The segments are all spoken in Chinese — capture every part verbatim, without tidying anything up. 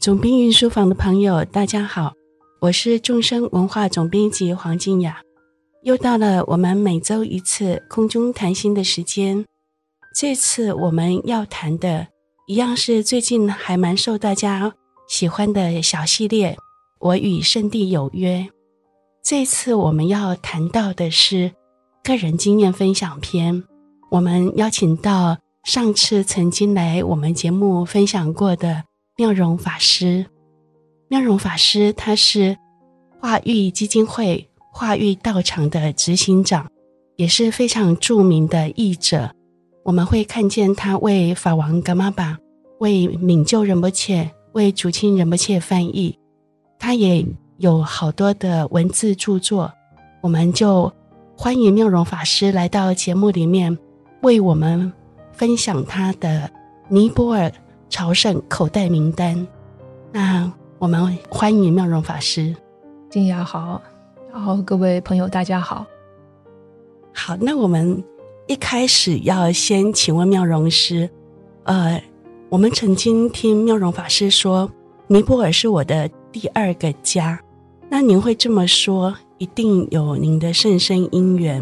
总编云书房的朋友，大家好，我是众生文化总编辑黄静雅。又到了我们每周一次空中谈心的时间，这次我们要谈的一样是最近还蛮受大家喜欢的小系列《我与圣地有约》。这次我们要谈到的是个人经验分享篇，我们邀请到上次曾经来我们节目分享过的妙容法师。妙容法师他是化育基金会化育道场的执行长，也是非常著名的译者。我们会看见他为法王噶玛巴、为敏就仁波切、为竹青仁波切翻译，他也有好多的文字著作。我们就欢迎妙容法师来到节目里面，为我们分享他的尼泊尔朝圣口袋名单。那我们欢迎妙容法师。静雅好，然后各位朋友大家好。好，那我们一开始要先请问妙容师，呃，我们曾经听妙容法师说，尼泊尔是我的第二个家。那您会这么说，一定有您的甚深因缘，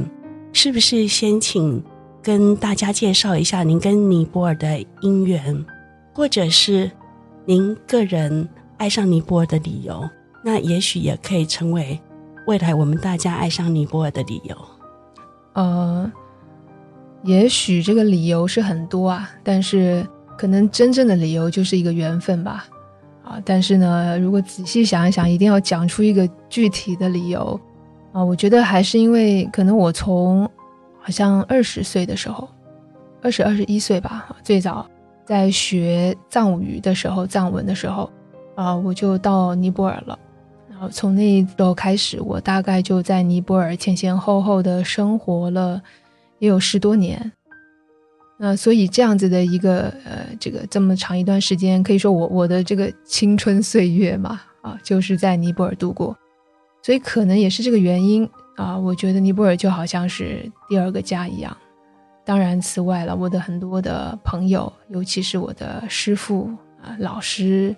是不是先请跟大家介绍一下您跟尼泊尔的因缘？或者是您个人爱上尼泊尔的理由，那也许也可以成为未来我们大家爱上尼泊尔的理由。呃，也许这个理由是很多啊，但是可能真正的理由就是一个缘分吧。啊，但是呢，如果仔细想一想，一定要讲出一个具体的理由啊。我觉得还是因为可能我从好像二十岁的时候，二十二十一岁吧，最早。在学藏语的时候，藏文的时候啊、呃，我就到尼泊尔了。然后从那时候开始，我大概就在尼泊尔前前后后的生活了也有十多年。那所以这样子的一个呃，这个这么长一段时间，可以说我我的这个青春岁月嘛啊、呃，就是在尼泊尔度过。所以可能也是这个原因啊、呃，我觉得尼泊尔就好像是第二个家一样。当然此外了，我的很多的朋友，尤其是我的师父、啊、老师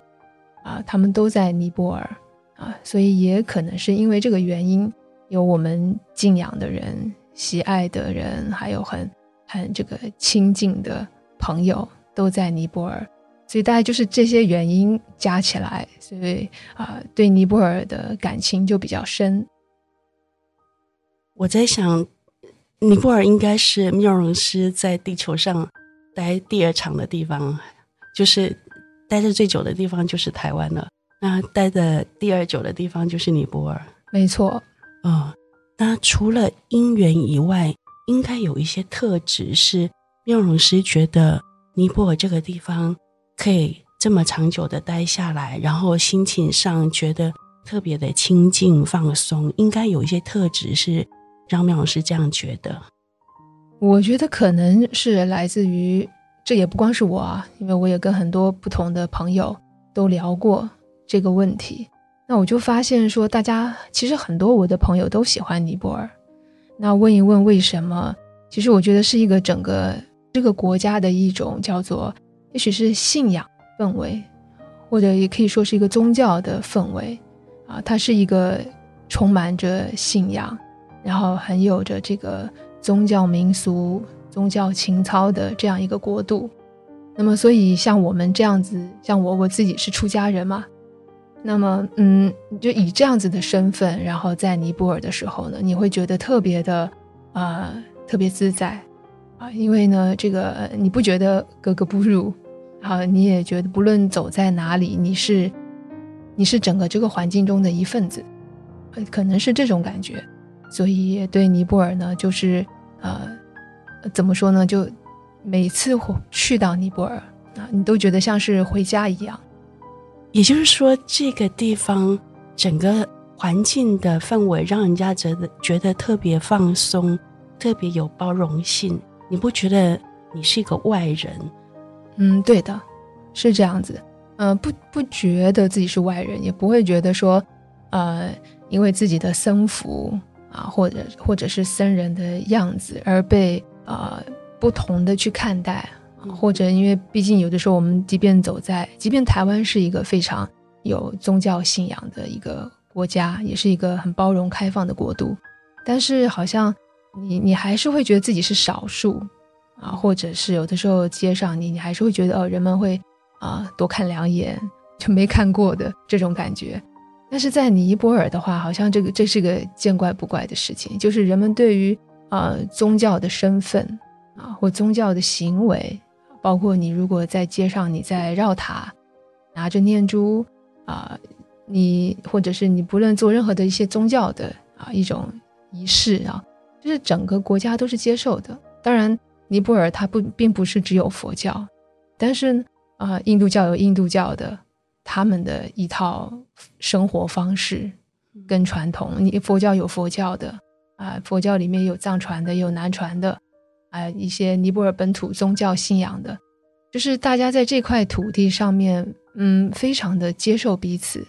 啊，他们都在尼泊尔啊，所以也可能是因为这个原因，有我们敬仰的人、喜爱的人，还有很很这个亲近的朋友都在尼泊尔，所以大概就是这些原因加起来，所以啊，对尼泊尔的感情就比较深。我在想，尼泊尔应该是妙容师在地球上待第二长的地方，就是待的最久的地方就是台湾了，那待的第二久的地方就是尼泊尔。没错。嗯，那除了因缘以外，应该有一些特质是妙容师觉得尼泊尔这个地方可以这么长久的待下来，然后心情上觉得特别的清静放松，应该有一些特质是让妙容师这样觉得。我觉得可能是来自于，这也不光是我啊，因为我也跟很多不同的朋友都聊过这个问题。那我就发现说，大家其实很多我的朋友都喜欢尼泊尔。那问一问为什么，其实我觉得是一个整个这个国家的一种叫做，也许是信仰氛围，或者也可以说是一个宗教的氛围啊，它是一个充满着信仰，然后很有着这个宗教民俗、宗教情操的这样一个国度。那么所以像我们这样子，像我我自己是出家人嘛，那么嗯，就以这样子的身份，然后在尼泊尔的时候呢，你会觉得特别的啊、呃，特别自在啊、呃，因为呢，这个你不觉得格格不入啊，你也觉得不论走在哪里，你是你是整个这个环境中的一份子，可能是这种感觉。所以对尼泊尔呢，就是呃，怎么说呢？就每次去到尼泊尔啊，你都觉得像是回家一样。也就是说，这个地方整个环境的氛围让人家觉得觉得特别放松，特别有包容性。你不觉得你是一个外人？嗯，对的，是这样子。嗯、呃，不不觉得自己是外人，也不会觉得说，呃，因为自己的僧服。啊，或者或者是僧人的样子而被呃不同的去看待或者因为毕竟有的时候我们即便走在即便台湾是一个非常有宗教信仰的一个国家，也是一个很包容开放的国度，但是好像你你还是会觉得自己是少数啊，或者是有的时候街上你你还是会觉得哦，人们会啊多看两眼，就没看过的这种感觉。但是在尼泊尔的话，好像这个这是个见怪不怪的事情，就是人们对于呃宗教的身份啊或宗教的行为，包括你如果在街上你在绕塔拿着念珠啊、呃，你或者是你不论做任何的一些宗教的啊一种仪式啊，就是整个国家都是接受的。当然尼泊尔它不并不是只有佛教，但是啊、呃、印度教有印度教的他们的一套生活方式跟传统，你佛教有佛教的啊、呃，佛教里面有藏传的，有南传的，啊、呃，一些尼泊尔本土宗教信仰的，就是大家在这块土地上面，嗯，非常的接受彼此，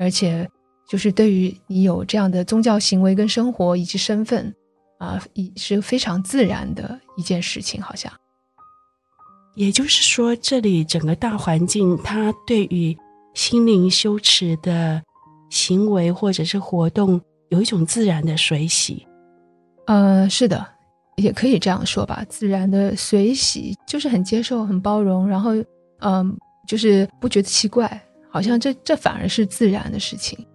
而且就是对于你有这样的宗教行为跟生活以及身份啊，也、呃、是非常自然的一件事情，好像。也就是说，这里整个大环境，它对于心灵修持的行为或者是活动有一种自然的随喜。呃，是的，也可以这样说吧，自然的随喜就是很接受很包容，然后嗯、呃，就是不觉得奇怪，好像这这反而是自然的事情。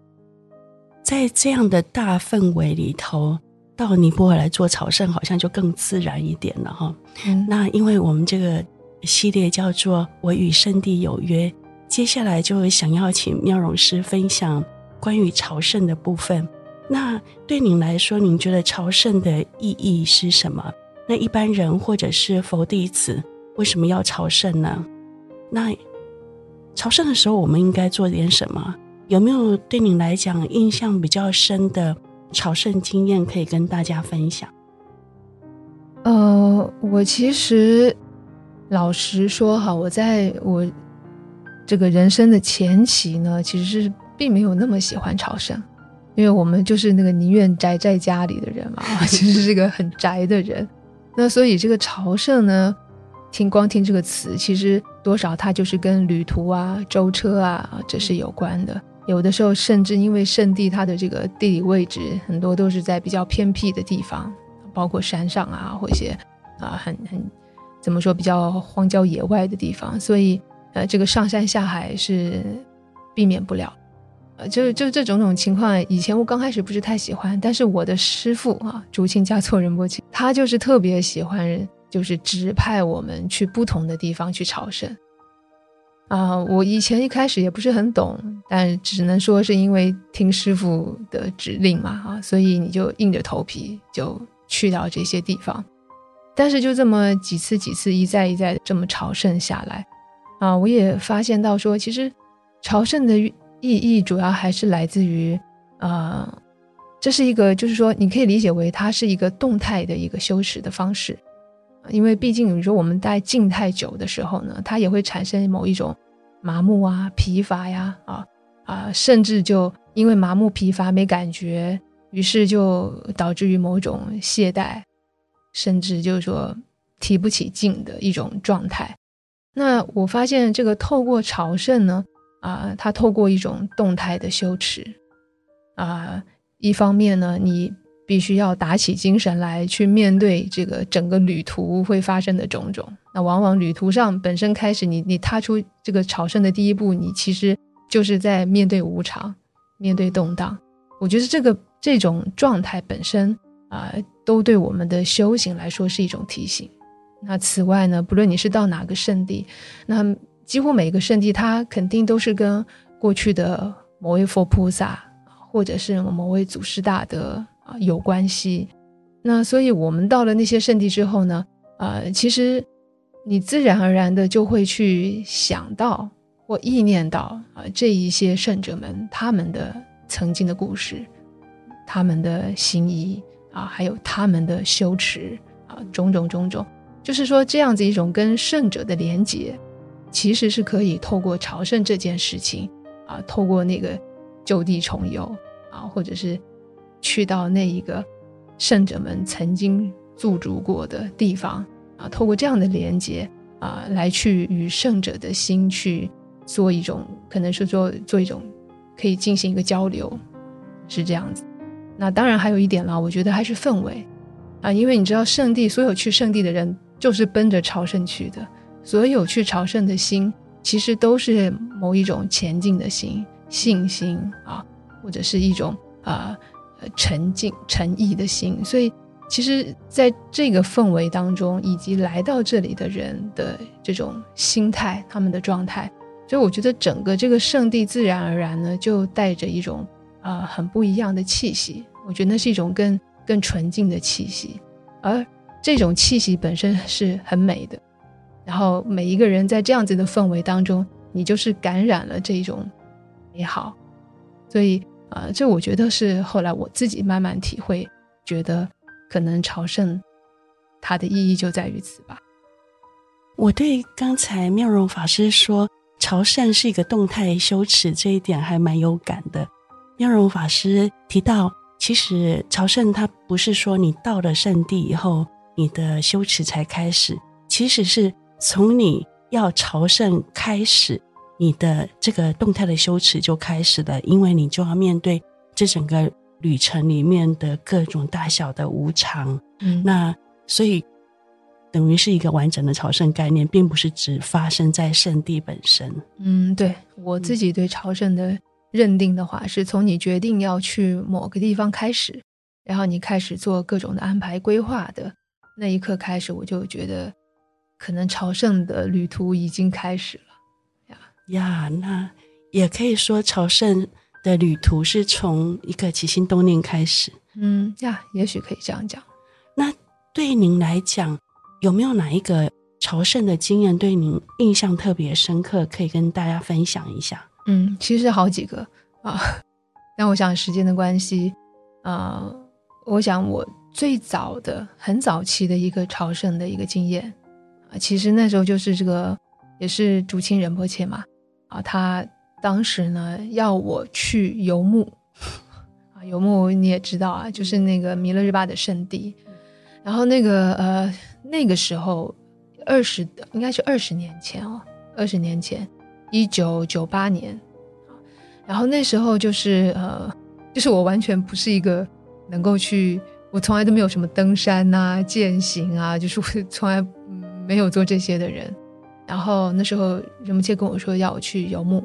在这样的大氛围里头，到尼泊尔来做朝圣好像就更自然一点了哈、嗯、那因为我们这个系列叫做我与圣地有约，接下来就想要请妙容师分享关于朝圣的部分。那对您来说，您觉得朝圣的意义是什么？那一般人或者是佛弟子为什么要朝圣呢？那朝圣的时候我们应该做点什么？有没有对您来讲印象比较深的朝圣经验可以跟大家分享？呃，我其实老实说哈，我在我这个人生的前期呢，其实是并没有那么喜欢朝圣，因为我们就是那个宁愿宅在家里的人嘛，其实是个很宅的人。那所以这个朝圣呢，听光听这个词，其实多少它就是跟旅途啊、舟车啊这是有关的。有的时候甚至因为圣地它的这个地理位置很多都是在比较偏僻的地方，包括山上啊或一些啊、呃、很很怎么说比较荒郊野外的地方，所以呃这个上山下海是避免不了。呃就就这种种情况，以前我刚开始不是太喜欢，但是我的师父啊竹沁嘉措仁波切，他就是特别喜欢就是指派我们去不同的地方去朝圣。啊、呃，我以前一开始也不是很懂，但只能说是因为听师父的指令嘛，啊，所以你就硬着头皮就去到这些地方。但是就这么几次几次一再一再这么朝圣下来，啊、呃，我也发现到说，其实朝圣的意义主要还是来自于，呃，这是一个就是说你可以理解为它是一个动态的一个修持的方式。因为毕竟你说我们待静太久的时候呢，它也会产生某一种麻木啊、疲乏呀、啊、啊啊，甚至就因为麻木疲乏没感觉，于是就导致于某种懈怠，甚至就是说提不起劲的一种状态。那我发现这个透过朝圣呢，啊，它透过一种动态的修持，啊，一方面呢，你必须要打起精神来去面对这个整个旅途会发生的种种。那往往旅途上本身开始你你踏出这个朝圣的第一步，你其实就是在面对无常，面对动荡。我觉得这个这种状态本身啊、呃，都对我们的修行来说是一种提醒。那此外呢，不论你是到哪个圣地，那几乎每个圣地它肯定都是跟过去的某位佛菩萨或者是某位祖师大德有关系。那所以我们到了那些圣地之后呢，呃，其实你自然而然的就会去想到或意念到、呃、这一些圣者们他们的曾经的故事，他们的行仪啊、呃，还有他们的修持啊、呃，种种种种，就是说这样子一种跟圣者的连结，其实是可以透过朝圣这件事情啊、呃，透过那个就地重游啊、呃，或者是去到那一个圣者们曾经驻足过的地方啊，透过这样的连接啊、呃，来去与圣者的心去做一种，可能是做做一种可以进行一个交流，是这样子。那当然还有一点啦，我觉得还是氛围啊，因为你知道圣地，所有去圣地的人就是奔着朝圣去的，所有去朝圣的心其实都是某一种前进的心，信心啊，或者是一种啊、呃、沉静沉意的心。所以其实在这个氛围当中，以及来到这里的人的这种心态，他们的状态，所以我觉得整个这个圣地自然而然呢就带着一种呃很不一样的气息。我觉得那是一种更更纯净的气息，而这种气息本身是很美的。然后每一个人在这样子的氛围当中，你就是感染了这一种美好。所以呃，这我觉得是后来我自己慢慢体会，觉得可能朝圣它的意义就在于此吧。我对刚才妙容法师说朝圣是一个动态修持这一点还蛮有感的。妙容法师提到，其实朝圣它不是说你到了圣地以后你的修持才开始，其实是从你要朝圣开始，你的这个动态的修持就开始了，因为你就要面对这整个旅程里面的各种大小的无常、嗯、那所以等于是一个完整的朝圣概念，并不是只发生在圣地本身。嗯，对，我自己对朝圣的认定的话、嗯、是从你决定要去某个地方开始，然后你开始做各种的安排规划的那一刻开始，我就觉得可能朝圣的旅途已经开始了呀、yeah, 那也可以说朝圣的旅途是从一个起心动念开始。嗯呀，也许可以这样讲。那对您来讲，有没有哪一个朝圣的经验对您印象特别深刻，可以跟大家分享一下？嗯，其实好几个啊，但我想时间的关系，呃，我想我最早的、很早期的一个朝圣的一个经验啊，其实那时候就是这个，也是竹清仁波切嘛啊，他当时呢要我去游牧啊，游牧你也知道啊，就是那个弥勒日巴的圣地。然后那个呃那个时候二十应该是二十年前哦，二十年前一九九八年。然后那时候就是呃就是我完全不是一个能够去，我从来都没有什么登山啊、健行啊，就是我从来没有做这些的人。然后那时候仁波切跟我说要我去游牧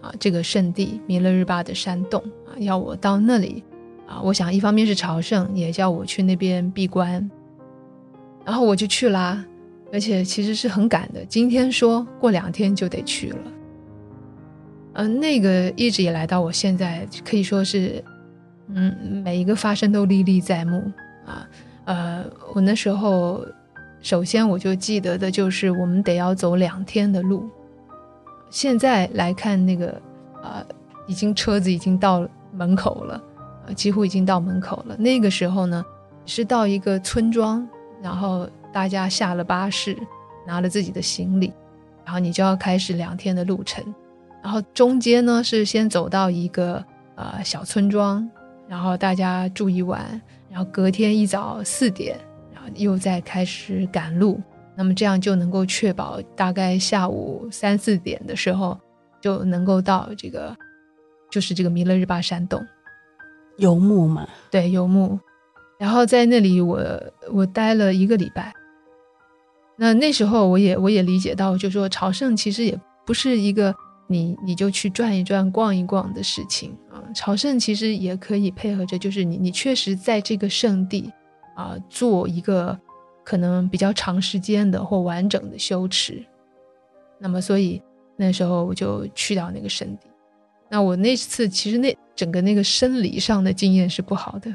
啊，这个圣地弥勒日巴的山洞啊，要我到那里。啊，我想一方面是朝圣，也叫我去那边闭关，然后我就去啦，而且其实是很赶的，今天说过两天就得去了。嗯、呃，那个一直以来到我现在可以说是，嗯，每一个发生都历历在目啊。呃，我那时候首先我就记得的就是我们得要走两天的路，现在来看那个呃，已经车子已经到门口了。几乎已经到门口了。那个时候呢是到一个村庄，然后大家下了巴士，拿了自己的行李，然后你就要开始两天的路程。然后中间呢是先走到一个呃小村庄，然后大家住一晚，然后隔天一早四点然后又再开始赶路。那么这样就能够确保大概下午三四点的时候就能够到这个就是这个弥勒日巴山洞。游牧嘛，对，游牧。然后在那里我我待了一个礼拜。那那时候我也我也理解到，就说朝圣其实也不是一个你你就去转一转逛一逛的事情啊、嗯。朝圣其实也可以配合着，就是你你确实在这个圣地啊、呃、做一个可能比较长时间的或完整的修持。那么所以那时候我就去到那个圣地。那我那次其实那整个那个生理上的经验是不好的，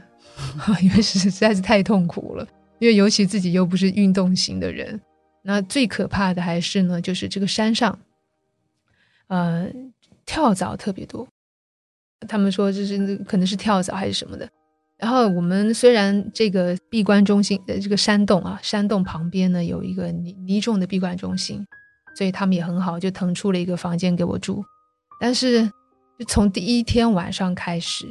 因为实在是太痛苦了，因为尤其自己又不是运动型的人。那最可怕的还是呢，就是这个山上呃，跳蚤特别多，他们说就是可能是跳蚤还是什么的。然后我们虽然这个闭关中心呃，这个山洞啊，山洞旁边呢有一个泥泥种的闭关中心，所以他们也很好，就腾出了一个房间给我住。但是从第一天晚上开始，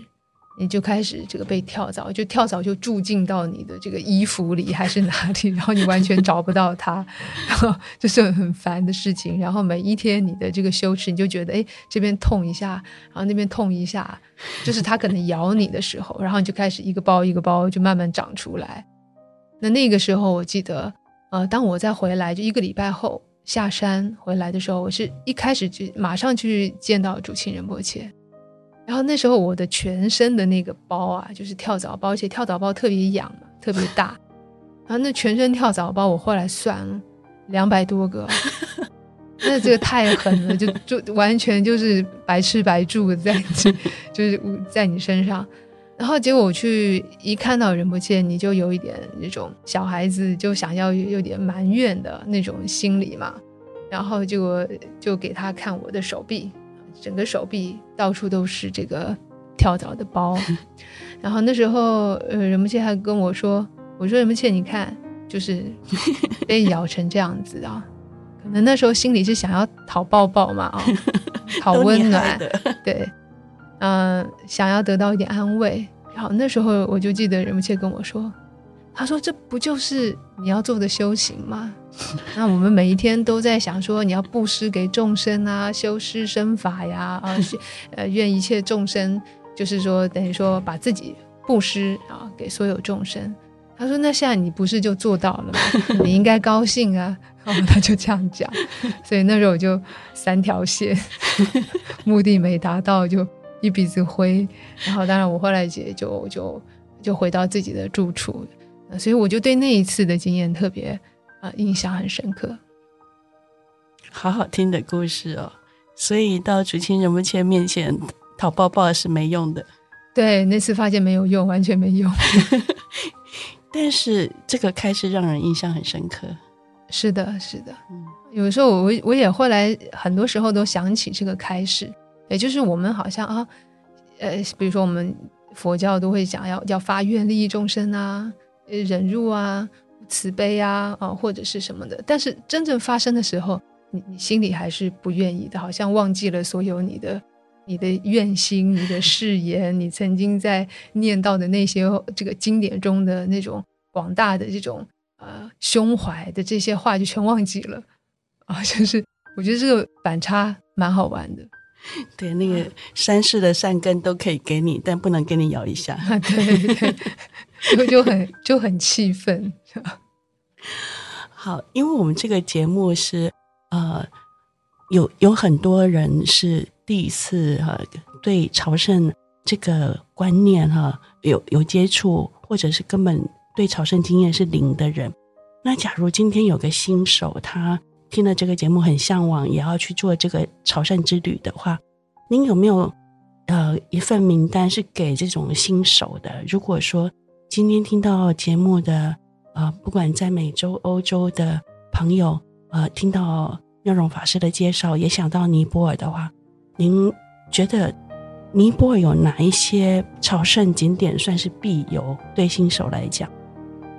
你就开始这个被跳蚤，就跳蚤就住进到你的这个衣服里还是哪里，然后你完全找不到它，然后就是很烦的事情。然后每一天你的这个羞耻，你就觉得哎，这边痛一下，然后那边痛一下，就是它可能咬你的时候，然后你就开始一个包一个包就慢慢长出来。那那个时候我记得，呃，当我再回来就一个礼拜后下山回来的时候，我是一开始就马上去见到主沁仁波切。然后那时候我的全身的那个包啊，就是跳蚤包，而且跳蚤包特别痒嘛，特别大。然后那全身跳蚤包，我后来算了，两百多个，那这个太狠了，就就完全就是白吃白住在你，就是在你身上。然后结果我去一看到仁波切，你就有一点那种小孩子就想要有点埋怨的那种心理嘛。然后结果就给他看我的手臂。整个手臂到处都是这个跳蚤的包，然后那时候呃，仁波切还跟我说，我说仁波切你看，就是被咬成这样子啊，可能那时候心里是想要讨抱抱嘛啊、哦，讨温暖，对，嗯、呃，想要得到一点安慰。然后那时候我就记得仁波切跟我说，他说这不就是你要做的修行吗？那我们每一天都在想说你要布施给众生啊，修施身法呀，啊，呃，愿一切众生，就是说等于说把自己布施啊给所有众生。他说那现在你不是就做到了吗？你应该高兴啊。然后他就这样讲，所以那时候我就三条线，目的没达到就一鼻子灰。然后当然我后来也就就就回到自己的住处，所以我就对那一次的经验特别。印象很深刻，好好听的故事哦。所以到主沁仁波切面前讨抱抱是没用的。对，那次发现没有用，完全没用。但是这个开始让人印象很深刻。是的，是的。嗯、有时候我我也后来很多时候都想起这个开始，也就是我们好像啊，呃，比如说我们佛教都会讲要要发愿利益众生啊，忍辱啊。慈悲啊、呃、或者是什么的，但是真正发生的时候 你, 你心里还是不愿意的，好像忘记了所有你的你的愿心，你的誓言，你曾经在念到的那些这个经典中的那种广大的这种呃胸怀的这些话就全忘记了啊、呃！就是我觉得这个反差蛮好玩的。对，那个山势的善根都可以给你，但不能给你咬一下。啊、对对对，就就很就很气愤。好，因为我们这个节目是呃，有有很多人是第一次哈、呃、对朝圣这个观念哈、呃、有有接触，或者是根本对朝圣经验是零的人。那假如今天有个新手他。听了这个节目很向往，也要去做这个朝圣之旅的话，您有没有呃一份名单是给这种新手的？如果说今天听到节目的呃，不管在美洲、欧洲的朋友，呃，听到妙容法师的介绍，也想到尼泊尔的话，您觉得尼泊尔有哪一些朝圣景点算是必游？对新手来讲，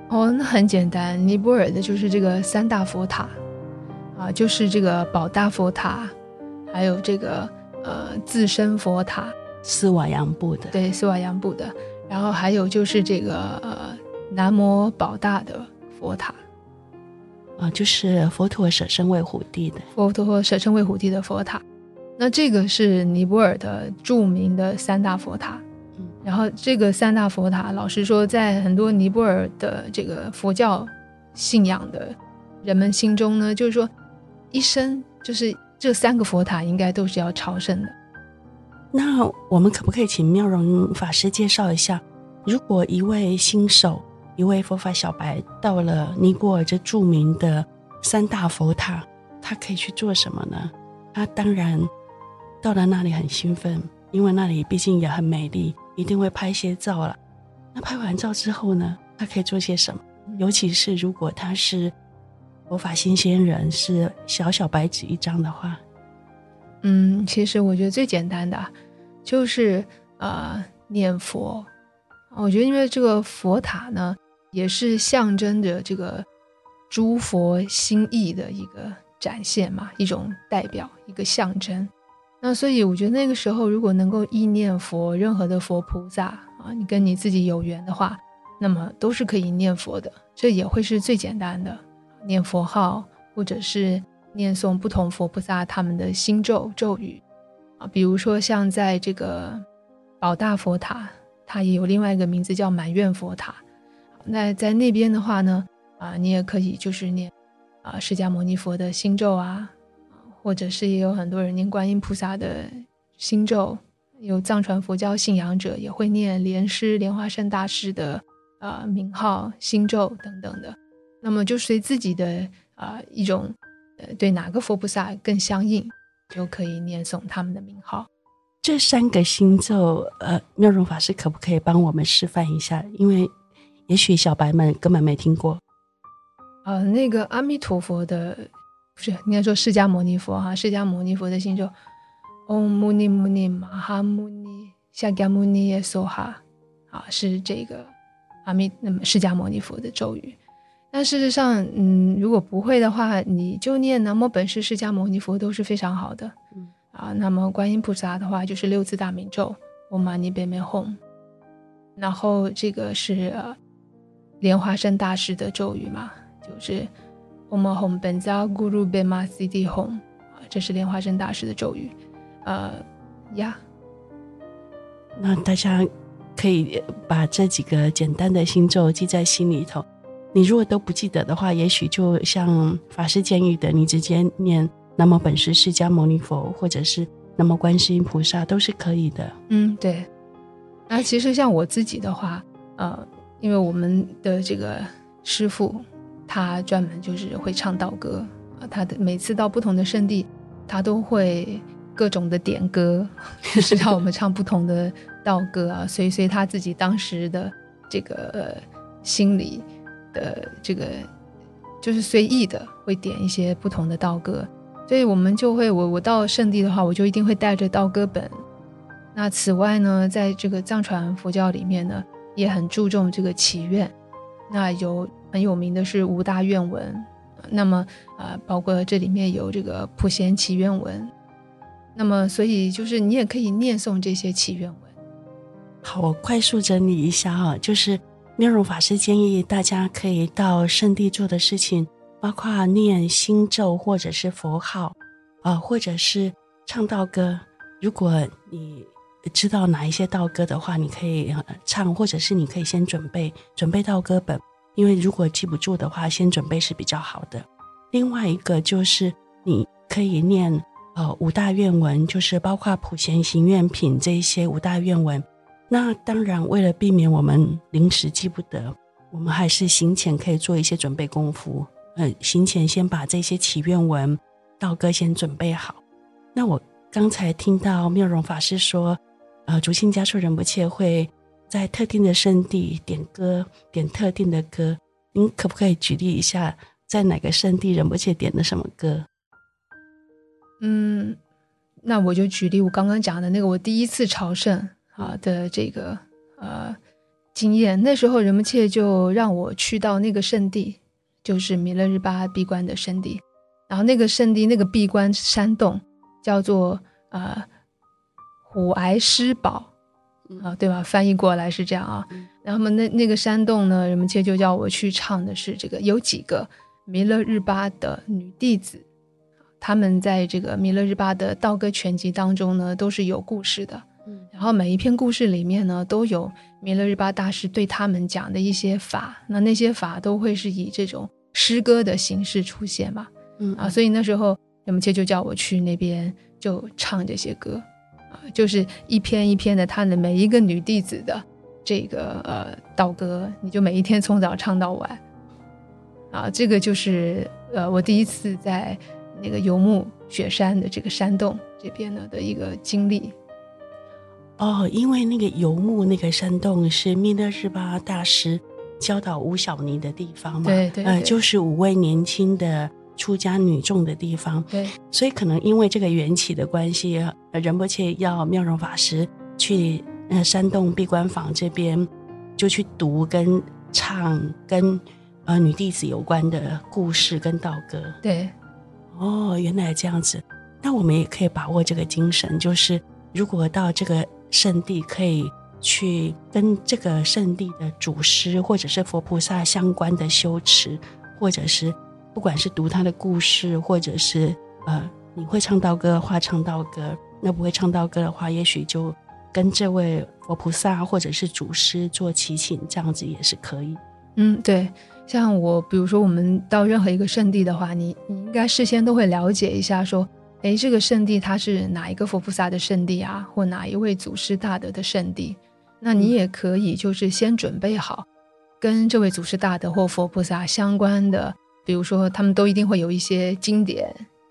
哦，那很简单，尼泊尔的就是这个三大佛塔。啊，就是这个宝大佛塔，还有这个呃自身佛塔，斯瓦扬布的，对，斯瓦扬布的，然后还有就是这个呃南摩宝大的佛塔，啊，就是佛陀舍身为虎地的，佛陀舍身为虎地的佛塔，那这个是尼泊尔的著名的三大佛塔，嗯、然后这个三大佛塔，老实说，在很多尼泊尔的这个佛教信仰的人们心中呢，就是说。一生就是这三个佛塔应该都是要朝圣的。那我们可不可以请妙容法师介绍一下，如果一位新手，一位佛法小白到了尼泊尔这著名的三大佛塔，他可以去做什么呢？他当然到了那里很兴奋，因为那里毕竟也很美丽，一定会拍些照了。那拍完照之后呢，他可以做些什么？尤其是如果他是佛法新鲜人，是小小白纸一张的话，嗯，其实我觉得最简单的就是呃念佛。我觉得因为这个佛塔呢，也是象征着这个诸佛心意的一个展现嘛，一种代表，一个象征。那所以我觉得那个时候如果能够意念佛，任何的佛菩萨啊，你跟你自己有缘的话，那么都是可以念佛的，这也会是最简单的，念佛号或者是念诵不同佛菩萨他们的心咒咒语啊，比如说像在这个宝大佛塔，它也有另外一个名字叫满愿佛塔。那在那边的话呢，啊，你也可以就是念啊释迦牟尼佛的心咒啊，或者是也有很多人念观音菩萨的心咒，有藏传佛教信仰者也会念莲师莲花生大师的啊、呃、名号心咒等等的。那么就随自己的啊、呃、一种呃对哪个佛菩萨更相应，就可以念诵他们的名号。这三个心咒，呃，妙容法师可不可以帮我们示范一下？因为也许小白们根本没听过。呃，那个阿弥陀佛的，不是应该说释迦牟尼佛哈、啊，释迦牟尼佛的心咒，唵穆尼穆尼玛哈穆尼夏迦穆尼耶娑哈，啊，是这个阿弥那么释迦牟尼佛的咒语。但事实上，嗯，如果不会的话，你就念南无本师释迦牟尼佛都是非常好的。嗯。啊，那么观音菩萨的话就是六字大明咒唵嘛呢叭咪吽，然后这个是、呃、莲花生大师的咒语嘛，就是唵嘛吽本扎咕噜贝玛西地吽，这是莲花生大师的咒语。呃呀，那大家可以把这几个简单的心咒记在心里头，你如果都不记得的话，也许就像法师建议的，你直接念南无本师释迦牟尼佛，或者是南无观世音菩萨都是可以的。嗯，对。那其实像我自己的话，呃，因为我们的这个师父他专门就是会唱道歌，他的每次到不同的圣地，他都会各种的点歌，就是让我们唱不同的道歌啊，随随他自己当时的这个、呃、心里的这个，就是随意的会点一些不同的道歌。所以我们就会，我我到圣地的话，我就一定会带着道歌本。那此外呢，在这个藏传佛教里面呢，也很注重这个祈愿。那有很有名的是五大愿文，那么啊、呃，包括这里面有这个普贤祈愿文。那么，所以就是你也可以念诵这些祈愿文。好，我快速整理一下啊，就是妙容法师建议大家可以到圣地做的事情，包括念心咒或者是佛号、呃、或者是唱道歌，如果你知道哪一些道歌的话，你可以唱，或者是你可以先准备准备道歌本，因为如果记不住的话，先准备是比较好的。另外一个就是你可以念、呃、五大愿文，就是包括普贤行愿品这些五大愿文。那当然为了避免我们临时记不得，我们还是行前可以做一些准备功夫，呃，行前先把这些祈愿文、道歌先准备好。那我刚才听到妙容法师说，呃，竹信家畜仁波切会在特定的圣地点歌，点特定的歌。您可不可以举例一下，在哪个圣地仁波切点的什么歌？嗯，那我就举例我刚刚讲的那个我第一次朝圣啊的这个呃经验。那时候仁波切就让我去到那个圣地。就是弥勒日巴闭关的圣地，然后那个圣地那个闭关山洞叫做呃虎癌狮堡啊，对吧？翻译过来是这样啊。然后那那个山洞呢，人们切就叫我去唱的是这个，有几个弥勒日巴的女弟子，他们在这个弥勒日巴的道歌全集当中呢，都是有故事的。然后每一篇故事里面呢，都有弥勒日巴大师对他们讲的一些法，那那些法都会是以这种诗歌的形式出现嘛。嗯啊，所以那时候仁波切就叫我去那边就唱这些歌啊，就是一篇一篇的他的每一个女弟子的这个呃道歌，你就每一天从早唱到晚啊。这个就是呃我第一次在那个游牧雪山的这个山洞这边呢的一个经历。哦，因为那个游牧那个山洞是弥勒日巴大师教导五小尼的地方嘛，对对对，呃，就是五位年轻的出家女众的地方。对，所以可能因为这个缘起的关系，仁波切要妙容法师去呃山洞闭关坊这边，就去读跟唱跟呃女弟子有关的故事跟道歌。对，哦，原来这样子。那我们也可以把握这个精神，就是如果到这个圣地可以去跟这个圣地的祖师或者是佛菩萨相关的修持，或者是不管是读他的故事，或者是呃，你会唱到歌的话唱到歌，那不会唱到歌的话也许就跟这位佛菩萨或者是祖师做祈请，这样子也是可以。嗯，对，像我比如说我们到任何一个圣地的话，你你应该事先都会了解一下说，哎，这个圣地它是哪一个佛菩萨的圣地啊，或哪一位祖师大德的圣地，那你也可以就是先准备好跟这位祖师大德或佛菩萨相关的，比如说他们都一定会有一些经典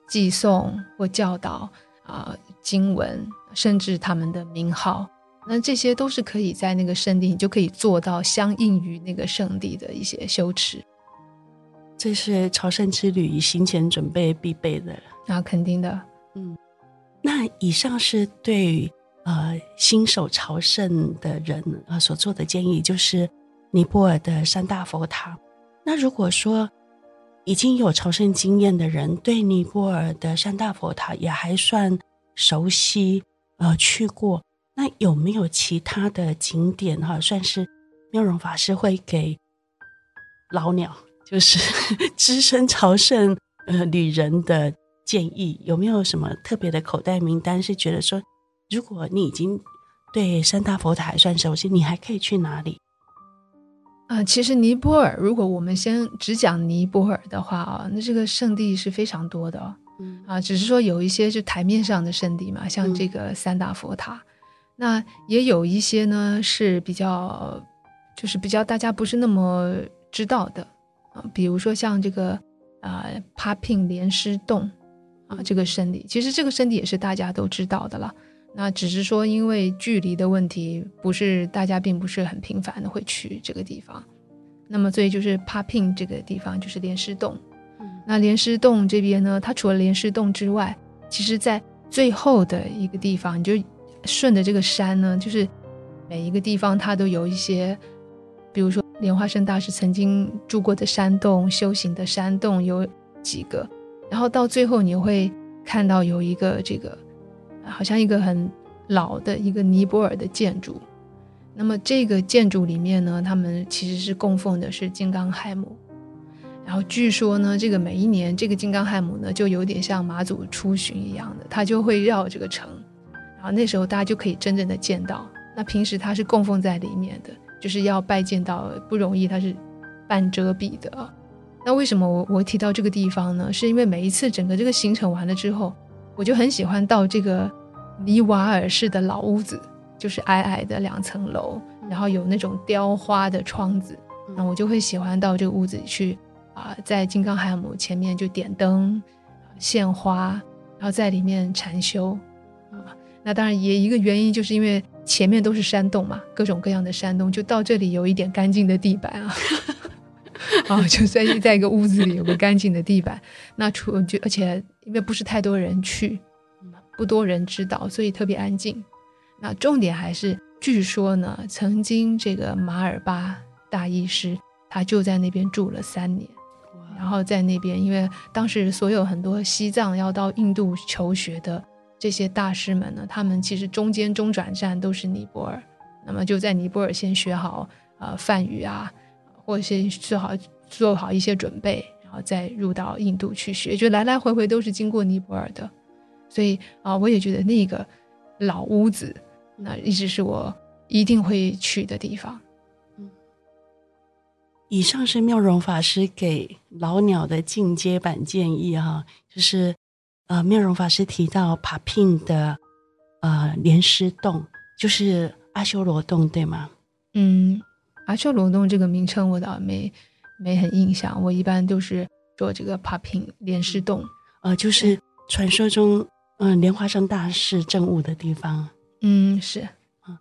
寄诵或教导啊、呃、经文，甚至他们的名号，那这些都是可以在那个圣地你就可以做到相应于那个圣地的一些修持。这是朝圣之旅行前准备必备的啊，肯定的。嗯，那以上是对于呃新手朝圣的人啊、呃、所做的建议，就是尼泊尔的三大佛塔。那如果说已经有朝圣经验的人对尼泊尔的三大佛塔也还算熟悉，呃去过，那有没有其他的景点哈、啊，算是妙容法师会给老鸟就是资深朝圣呃旅人的建议，有没有什么特别的口袋名单，是觉得说如果你已经对三大佛塔还算熟悉，你还可以去哪里？呃、其实尼泊尔如果我们先只讲尼泊尔的话、哦、那这个圣地是非常多的、哦嗯啊、只是说有一些是台面上的圣地嘛，像这个三大佛塔、嗯、那也有一些呢是比较就是比较大家不是那么知道的、啊、比如说像这个呃帕聘莲师洞啊，这个圣地其实这个圣地也是大家都知道的了，那只是说因为距离的问题，不是大家并不是很频繁的会去这个地方，那么所以就是帕聘这个地方就是莲师洞、嗯、那莲师洞这边呢，它除了莲师洞之外，其实在最后的一个地方，你就顺着这个山呢，就是每一个地方它都有一些，比如说莲花生大师曾经住过的山洞，修行的山洞有几个，然后到最后你会看到有一个这个好像一个很老的一个尼泊尔的建筑，那么这个建筑里面呢，他们其实是供奉的是金刚亥母，然后据说呢这个每一年这个金刚亥母呢就有点像马祖出巡一样的，他就会绕这个城，然后那时候大家就可以真正的见到，那平时他是供奉在里面的，就是要拜见到不容易，它是半遮蔽的。那为什么我我提到这个地方呢，是因为每一次整个这个行程完了之后，我就很喜欢到这个尼瓦尔式的老屋子，就是矮矮的两层楼，然后有那种雕花的窗子，那我就会喜欢到这个屋子里去啊、呃，在金刚亥母前面就点灯献花，然后在里面禅修、呃、那当然也一个原因就是因为前面都是山洞嘛，各种各样的山洞，就到这里有一点干净的地板啊哦、就在在一个屋子里有个干净的地板，那除就而且因为不是太多人去，不多人知道，所以特别安静。那重点还是据说呢，曾经这个马尔巴大医师他就在那边住了三年，然后在那边因为当时所有很多西藏要到印度求学的这些大师们呢，他们其实中间中转站都是尼泊尔，那么就在尼泊尔先学好呃梵语啊，或先做好做好一些准备，然后再入到印度去学，就来来回回都是经过尼泊尔的，所以啊、呃，我也觉得那个老屋子那一直是我一定会去的地方。嗯，以上是妙容法师给老鸟的进阶版建议哈、啊，就是呃，妙容法师提到帕聘的呃莲师洞，就是阿修罗洞对吗？嗯。阿修罗洞这个名称我倒没没很印象，我一般都是说这个帕聘莲师洞，呃，就是传说中嗯莲花生大师证悟的地方。嗯，是啊、嗯。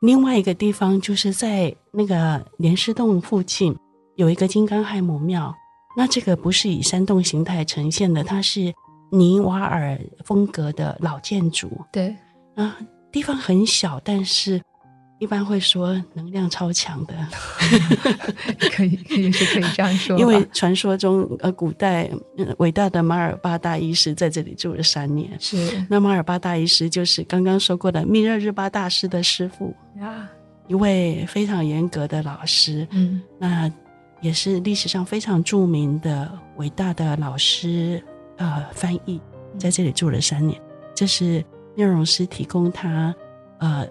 另外一个地方就是在那个莲师洞附近有一个金刚亥母庙，那这个不是以山洞形态呈现的，它是尼瓦尔风格的老建筑。对啊，地方很小，但是一般会说能量超强的可以也是可以这样说，因为传说中呃，古代、呃、伟大的马尔巴大医师在这里住了三年，是那马尔巴大医师就是刚刚说过的密勒日巴大师的师父、啊、一位非常严格的老师，嗯，那也是历史上非常著名的伟大的老师呃，翻译在这里住了三年、嗯、这是妙容师提供他呃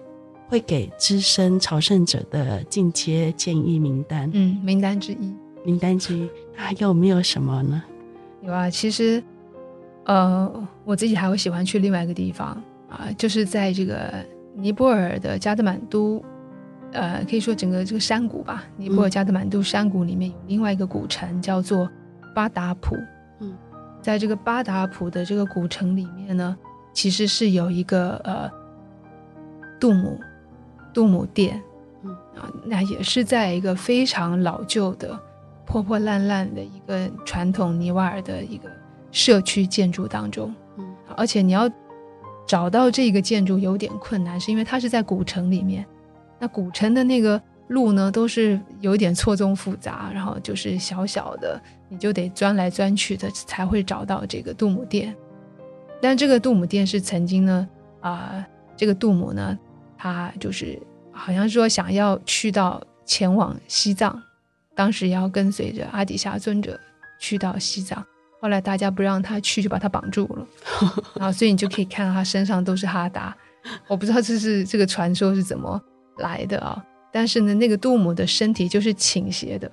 会给资深朝圣者的进阶建议名单，嗯，名单之一，名单之一。那还有没有什么呢？有啊，其实，呃，我自己还会喜欢去另外一个地方啊、呃，就是在这个尼泊尔的加德满都，呃，可以说整个这个山谷吧，尼泊尔加德满都山谷里面有另外一个古城叫做巴达普，嗯，在这个巴达普的这个古城里面呢，其实是有一个呃杜姆。杜姆殿、嗯啊、那也是在一个非常老旧的破破烂烂的一个传统尼瓦尔的一个社区建筑当中、嗯、而且你要找到这个建筑有点困难，是因为它是在古城里面，那古城的那个路呢都是有点错综复杂，然后就是小小的你就得钻来钻去的才会找到这个杜姆殿。但这个杜姆殿是曾经呢、呃、这个杜姆呢他就是好像说想要去到前往西藏，当时要跟随着阿底峡尊者去到西藏，后来大家不让他去就把他绑住了然后所以你就可以看到他身上都是哈达，我不知道这是这个传说是怎么来的啊。但是呢那个杜姆的身体就是倾斜的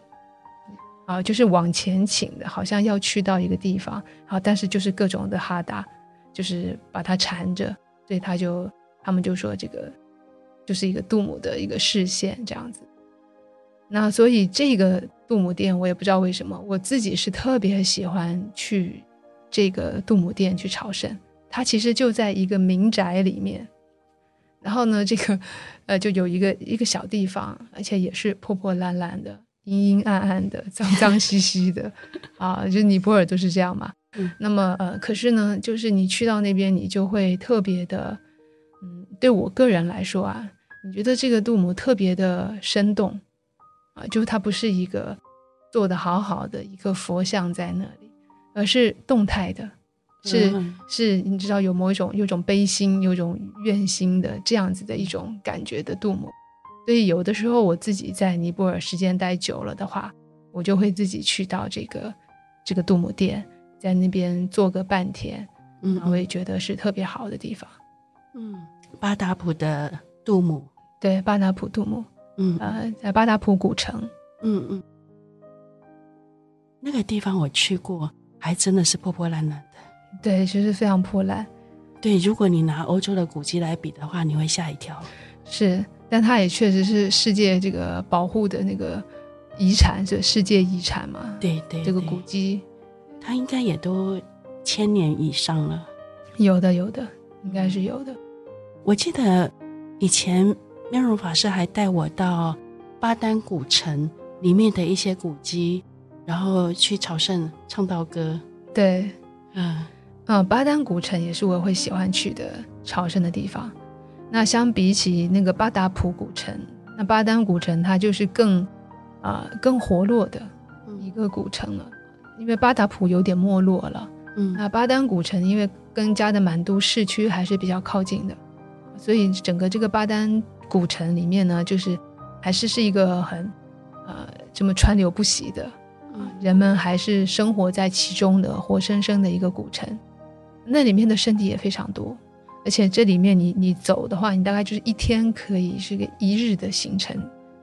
啊，就是往前倾的，好像要去到一个地方啊，但是就是各种的哈达就是把他缠着，所以他就他们就说这个就是一个杜姆的一个视线这样子。那所以这个杜姆殿我也不知道为什么我自己是特别喜欢去这个杜姆殿去朝圣，它其实就在一个民宅里面，然后呢这个呃就有一个一个小地方，而且也是破破烂烂的阴阴暗暗的脏脏兮兮的啊，就是尼泊尔都是这样嘛、嗯、那么呃可是呢就是你去到那边你就会特别的嗯，对我个人来说啊，你觉得这个杜姆特别的生动啊，就是它不是一个做得好好的一个佛像在那里，而是动态的，是、嗯、是你知道有某一种有种悲心有种怨心的这样子的一种感觉的杜姆。所以有的时候我自己在尼泊尔时间待久了的话，我就会自己去到这个这个杜姆殿，在那边坐个半天，嗯，我也觉得是特别好的地方。嗯，巴达普的杜姆，对，巴达普杜姆，嗯，呃，在巴达普古城，嗯嗯，那个地方我去过，还真的是破破烂烂的，对，就是非常破烂，对，如果你拿欧洲的古迹来比的话，你会吓一跳，是，但它也确实是世界这个保护的那个遗产，是世界遗产嘛，对 对, 对，这个古迹，它应该也都千年以上了，有的有的，应该是有的。我记得以前妙容法师还带我到巴丹古城里面的一些古迹，然后去朝圣唱道歌。对，嗯嗯，巴丹古城也是我会喜欢去的朝圣的地方。那相比起那个巴达普古城，那巴丹古城它就是更啊、呃、更活络的一个古城了，因为巴达普有点没落了。嗯，那巴丹古城因为跟加德满都市区还是比较靠近的。所以整个这个巴丹古城里面呢，就是还是是一个很呃这么川流不息的、呃、人们还是生活在其中的活生生的一个古城。那里面的圣地也非常多，而且这里面你你走的话，你大概就是一天可以是个一日的行程，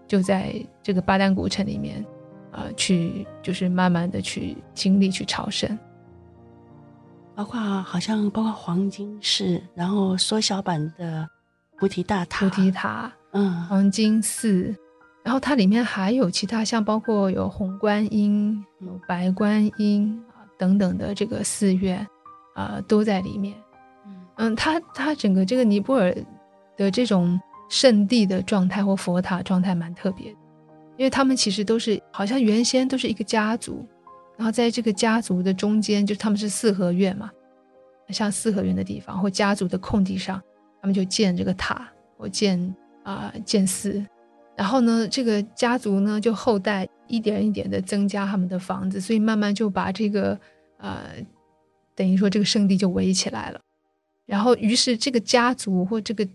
就在这个巴丹古城里面呃去就是慢慢的去经历去朝圣。包括好像包括黄金寺，然后缩小版的菩提大塔，菩提塔，嗯，黄金寺，然后它里面还有其他像包括有红观音、有白观音、啊、等等的这个寺院啊、呃、都在里面。嗯，它它整个这个尼泊尔的这种圣地的状态或佛塔状态蛮特别的，因为他们其实都是好像原先都是一个家族。然后在这个家族的中间，就他们是四合院嘛，像四合院的地方或家族的空地上，他们就建这个塔或建啊见私。然后呢，这个家族呢就后代一点一点的增加他们的房子，所以慢慢就把这个呃，等于说这个圣地就围起来了。然后于是这个家族或这个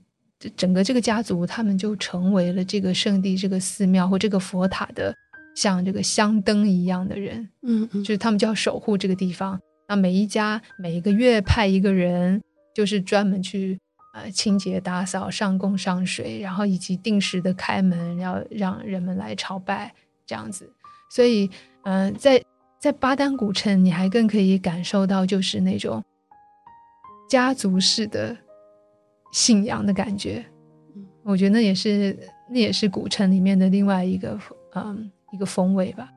整个这个家族，他们就成为了这个圣地、这个寺庙或这个佛塔的像这个香灯一样的人。嗯嗯，就是他们就要守护这个地方。那每一家每个月派一个人，就是专门去呃清洁打扫、上供上水，然后以及定时的开门，要让人们来朝拜这样子。所以嗯、呃，在在巴丹古城，你还更可以感受到就是那种家族式的信仰的感觉。我觉得那也是那也是古城里面的另外一个嗯一个风味吧。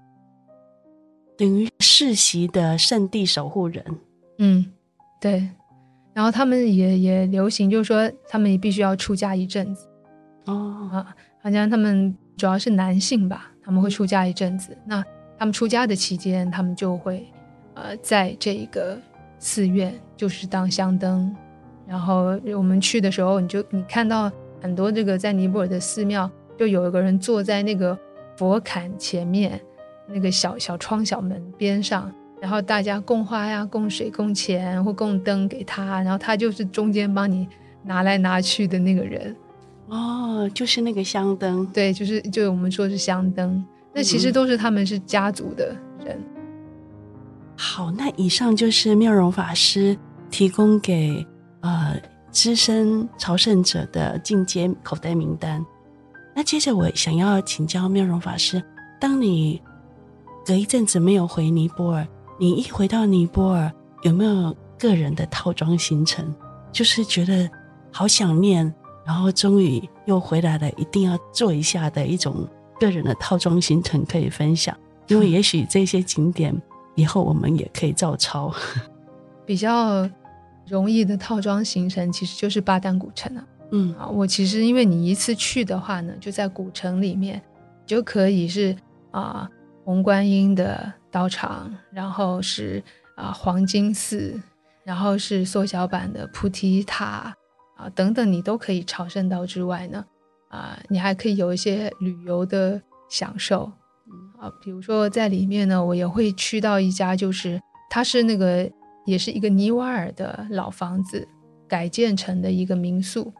等于世袭的圣地守护人。嗯，对。然后他们也也流行，就是说他们也必须要出家一阵子。哦啊，好像他们主要是男性吧，他们会出家一阵子。那他们出家的期间，他们就会呃在这个寺院就是当香灯。然后我们去的时候，你就你看到很多这个在尼泊尔的寺庙，就有一个人坐在那个佛龛前面。那个小小窗小门边上，然后大家供花呀、供水、供钱或供灯给他，然后他就是中间帮你拿来拿去的那个人。哦，就是那个香灯。对，就是就我们说是香灯，那其实都是他们是家族的人。嗯、好，那以上就是妙容法师提供给呃资深朝圣者的进阶口袋名单。那接着我想要请教妙容法师，当你隔一阵子没有回尼泊尔，你一回到尼泊尔，有没有个人的套装行程？就是觉得好想念，然后终于又回来了，一定要做一下的一种个人的套装行程可以分享。因为也许这些景点以后我们也可以照抄。比较容易的套装行程其实就是巴丹古城啊。嗯啊，我其实因为你一次去的话呢，就在古城里面就可以是啊。呃红观音的道场，然后是、呃、黄金寺，然后是缩小版的菩提塔、呃、等等，你都可以朝圣到之外呢、呃、你还可以有一些旅游的享受、呃、比如说在里面呢，我也会去到一家，就是它是那个也是一个尼瓦尔的老房子改建成的一个民宿。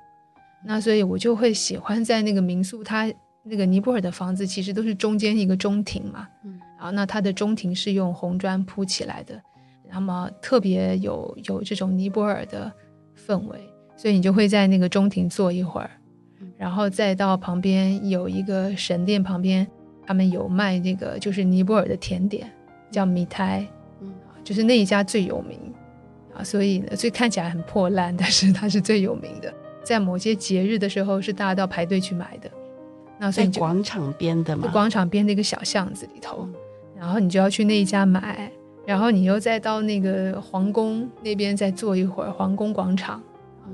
那所以我就会喜欢在那个民宿，它那个尼泊尔的房子其实都是中间一个中庭嘛，嗯，然后那它的中庭是用红砖铺起来的，那么特别有有这种尼泊尔的氛围，所以你就会在那个中庭坐一会儿，然后再到旁边有一个神殿旁边，他们有卖那个就是尼泊尔的甜点，叫米苔，嗯，就是那一家最有名啊，所以呢，所以看起来很破烂，但是它是最有名的，在某些节日的时候是大家到排队去买的。那所以在广场边的嘛，广场边的一个小巷子里头，然后你就要去那一家买，然后你又再到那个皇宫那边再坐一会儿，皇宫广场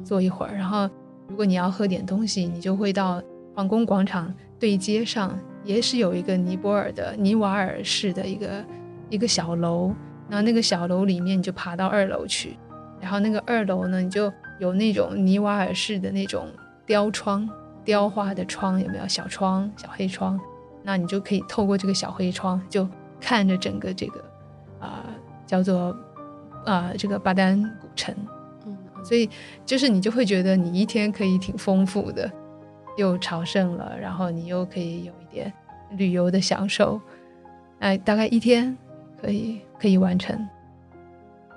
坐一会儿，然后如果你要喝点东西，你就会到皇宫广场对街上，也是有一个尼泊尔的尼瓦尔式的一个一个小楼，然后那个小楼里面你就爬到二楼去，然后那个二楼呢，你就有那种尼瓦尔式的那种雕窗。雕花的窗，有没有小窗小黑窗，那你就可以透过这个小黑窗就看着整个这个啊、呃、叫做啊、呃、这个巴丹古城。嗯，所以就是你就会觉得你一天可以挺丰富的，又朝圣了，然后你又可以有一点旅游的享受，哎，大概一天可以可以完成。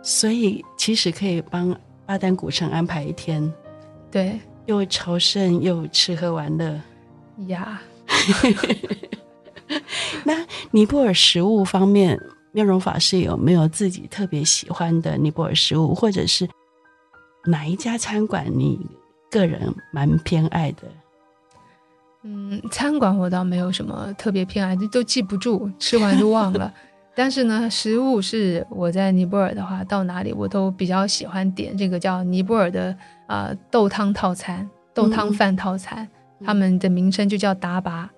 所以其实可以帮巴丹古城安排一天，对。又朝圣又吃喝玩乐呀、yeah. 那尼泊尔食物方面，妙容法师有没有自己特别喜欢的尼泊尔食物，或者是哪一家餐馆你个人蛮偏爱的？嗯，餐馆我倒没有什么特别偏爱，都记不住，吃完就忘了。但是呢，食物是我在尼泊尔的话，到哪里我都比较喜欢点这个叫尼泊尔的呃豆汤套餐、豆汤饭套餐，嗯、他们的名称就叫达拔。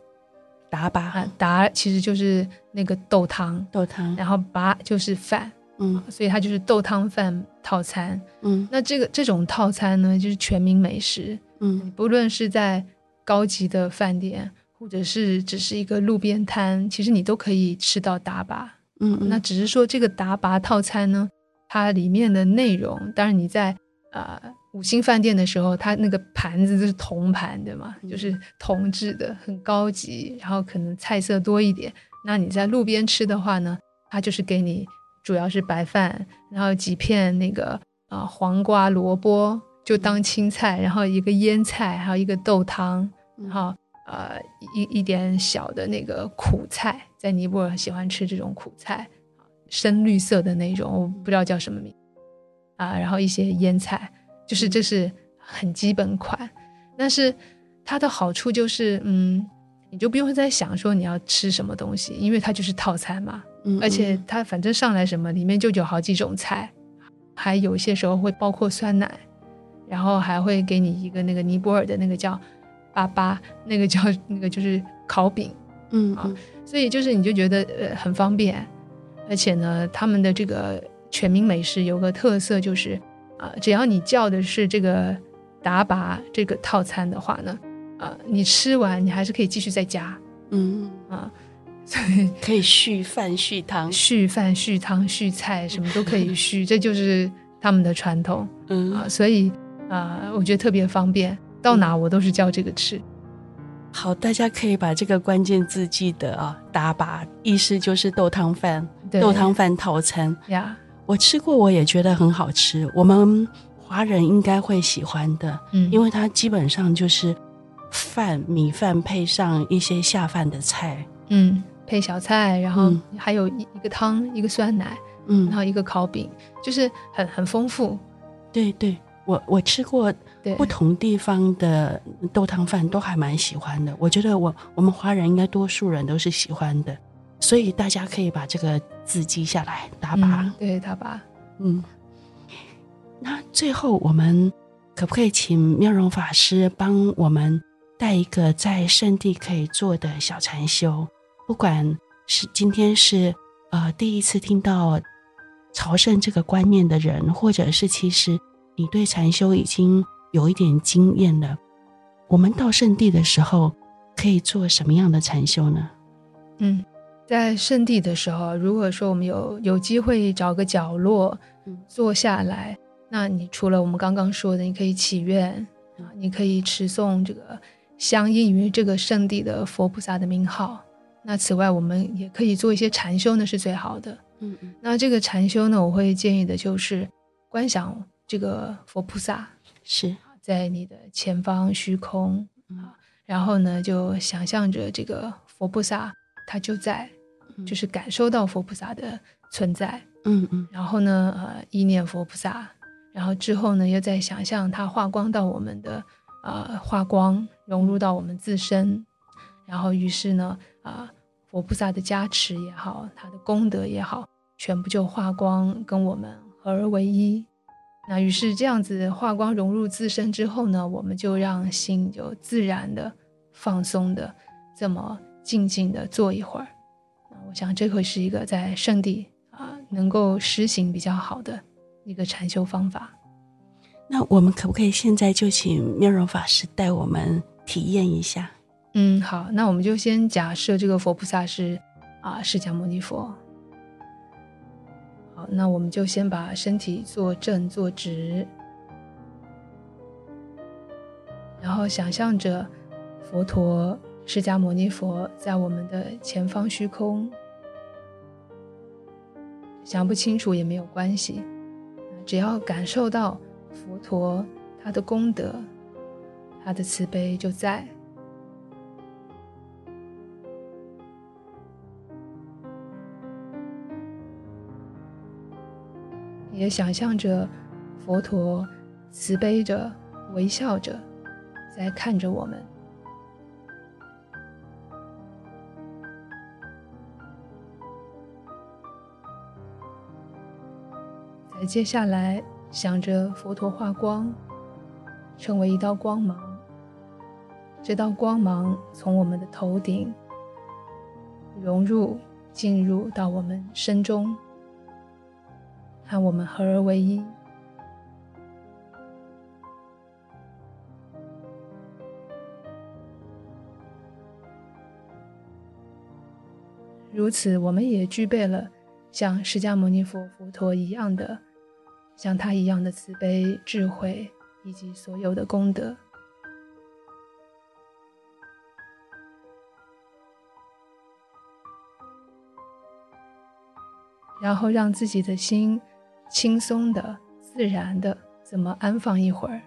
达拔啊，达其实就是那个豆汤，豆汤，然后拔就是饭，嗯，所以它就是豆汤饭套餐。嗯，那这个这种套餐呢，就是全民美食，嗯，不论是在高级的饭店，或者是只是一个路边摊，其实你都可以吃到达拔。嗯，那只是说这个达拔套餐呢，它里面的内容，当然你在啊、呃、五星饭店的时候，它那个盘子就是铜盘，对吗？就是铜制的，很高级，然后可能菜色多一点。那你在路边吃的话呢，它就是给你主要是白饭，然后几片那个啊、呃、黄瓜、萝卜就当青菜，然后一个腌菜，还有一个豆汤，然后呃一一点小的那个苦菜，在尼泊尔喜欢吃这种苦菜，深绿色的那种，我不知道叫什么名啊，然后一些腌菜，就是这是很基本款。但是它的好处就是，嗯，你就不用再想说你要吃什么东西，因为它就是套餐嘛，嗯嗯，而且它反正上来什么，里面就有好几种菜，还有些时候会包括酸奶。然后还会给你一个那个尼泊尔的那个叫巴巴，那个叫那个就是烤饼，嗯啊，所以就是你就觉得呃很方便，而且呢，他们的这个全民美食有个特色就是啊、呃，只要你叫的是这个达拔这个套餐的话呢，啊、呃，你吃完你还是可以继续再加，嗯啊，所以可以续饭续汤，续饭续汤续菜什么都可以续，这就是他们的传统，嗯啊，所以。啊、呃，我觉得特别方便，到哪我都是叫这个吃。好，大家可以把这个关键字记得啊，达拔意思就是豆汤饭，豆汤饭套餐呀。我吃过，我也觉得很好吃，我们华人应该会喜欢的，嗯，因为它基本上就是饭米饭配上一些下饭的菜，嗯，配小菜，然后还有一个汤，一个酸奶，嗯，然后一个烤饼，就是很很丰富。对对。我我吃过不同地方的豆汤饭都还蛮喜欢的，我觉得我我们华人应该多数人都是喜欢的，所以大家可以把这个字记下来，达拔、嗯、对达拔。嗯，那最后我们可不可以请妙容法师帮我们带一个在圣地可以做的小禅修，不管是今天是呃第一次听到朝圣这个观念的人，或者是其实你对禅修已经有一点经验了，我们到圣地的时候可以做什么样的禅修呢？嗯，在圣地的时候，如果说我们有有机会找个角落坐下来，那你除了我们刚刚说的，你可以祈愿，你可以持诵这个相应于这个圣地的佛菩萨的名号。那此外，我们也可以做一些禅修呢，是最好的。嗯嗯，那这个禅修呢，我会建议的就是观想。这个佛菩萨是在你的前方虚空、嗯、然后呢就想象着这个佛菩萨他就在、嗯、就是感受到佛菩萨的存在，嗯嗯，然后呢呃意念佛菩萨，然后之后呢又再想象他化光到我们的呃化光融入到我们自身，然后于是呢啊、呃、佛菩萨的加持也好，他的功德也好，全部就化光跟我们合而为一。那于是这样子化光融入自身之后呢，我们就让心就自然的放松的这么静静的坐一会儿。我想这会是一个在圣地啊、呃、能够实行比较好的一个禅修方法。那我们可不可以现在就请妙容法师带我们体验一下？嗯，好，那我们就先假设这个佛菩萨是啊、呃、释迦牟尼佛。好，那我们就先把身体坐正坐直，然后想象着佛陀释迦牟尼佛在我们的前方虚空。想不清楚也没有关系，只要感受到佛陀他的功德他的慈悲就在。也想象着佛陀慈悲着微笑着在看着我们。再接下来想着佛陀化光成为一道光芒，这道光芒从我们的头顶融入进入到我们身中，和我们合而为一。如此，我们也具备了像释迦牟尼佛、佛陀一样的，像他一样的慈悲、智慧以及所有的功德。然后让自己的心轻松的、自然的怎么安放一会儿。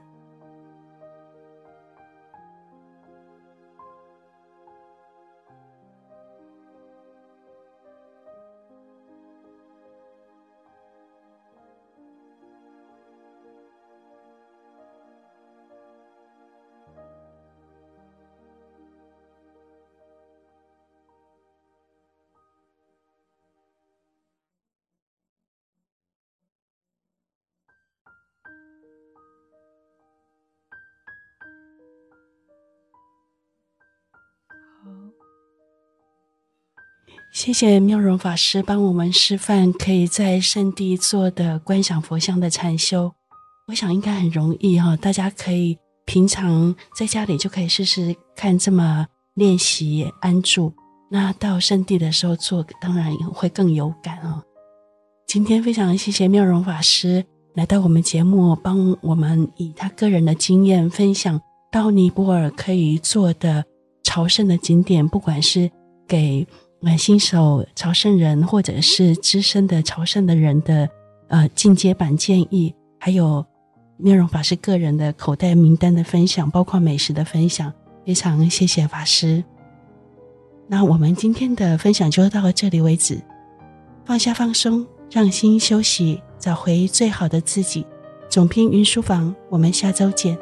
谢谢妙容法师帮我们示范可以在圣地做的观想佛像的禅修，我想应该很容易哈、哦，大家可以平常在家里就可以试试看这么练习安住，那到圣地的时候做当然会更有感哦。今天非常谢谢妙容法师来到我们节目，帮我们以他个人的经验分享到尼泊尔可以做的朝圣的景点，不管是给新手朝圣人或者是资深的朝圣的人的呃进阶版建议，还有妙容法师个人的口袋名单的分享，包括美食的分享，非常谢谢法师。那我们今天的分享就到这里为止，放下放松，让心休息，找回最好的自己。总编云书房，我们下周见。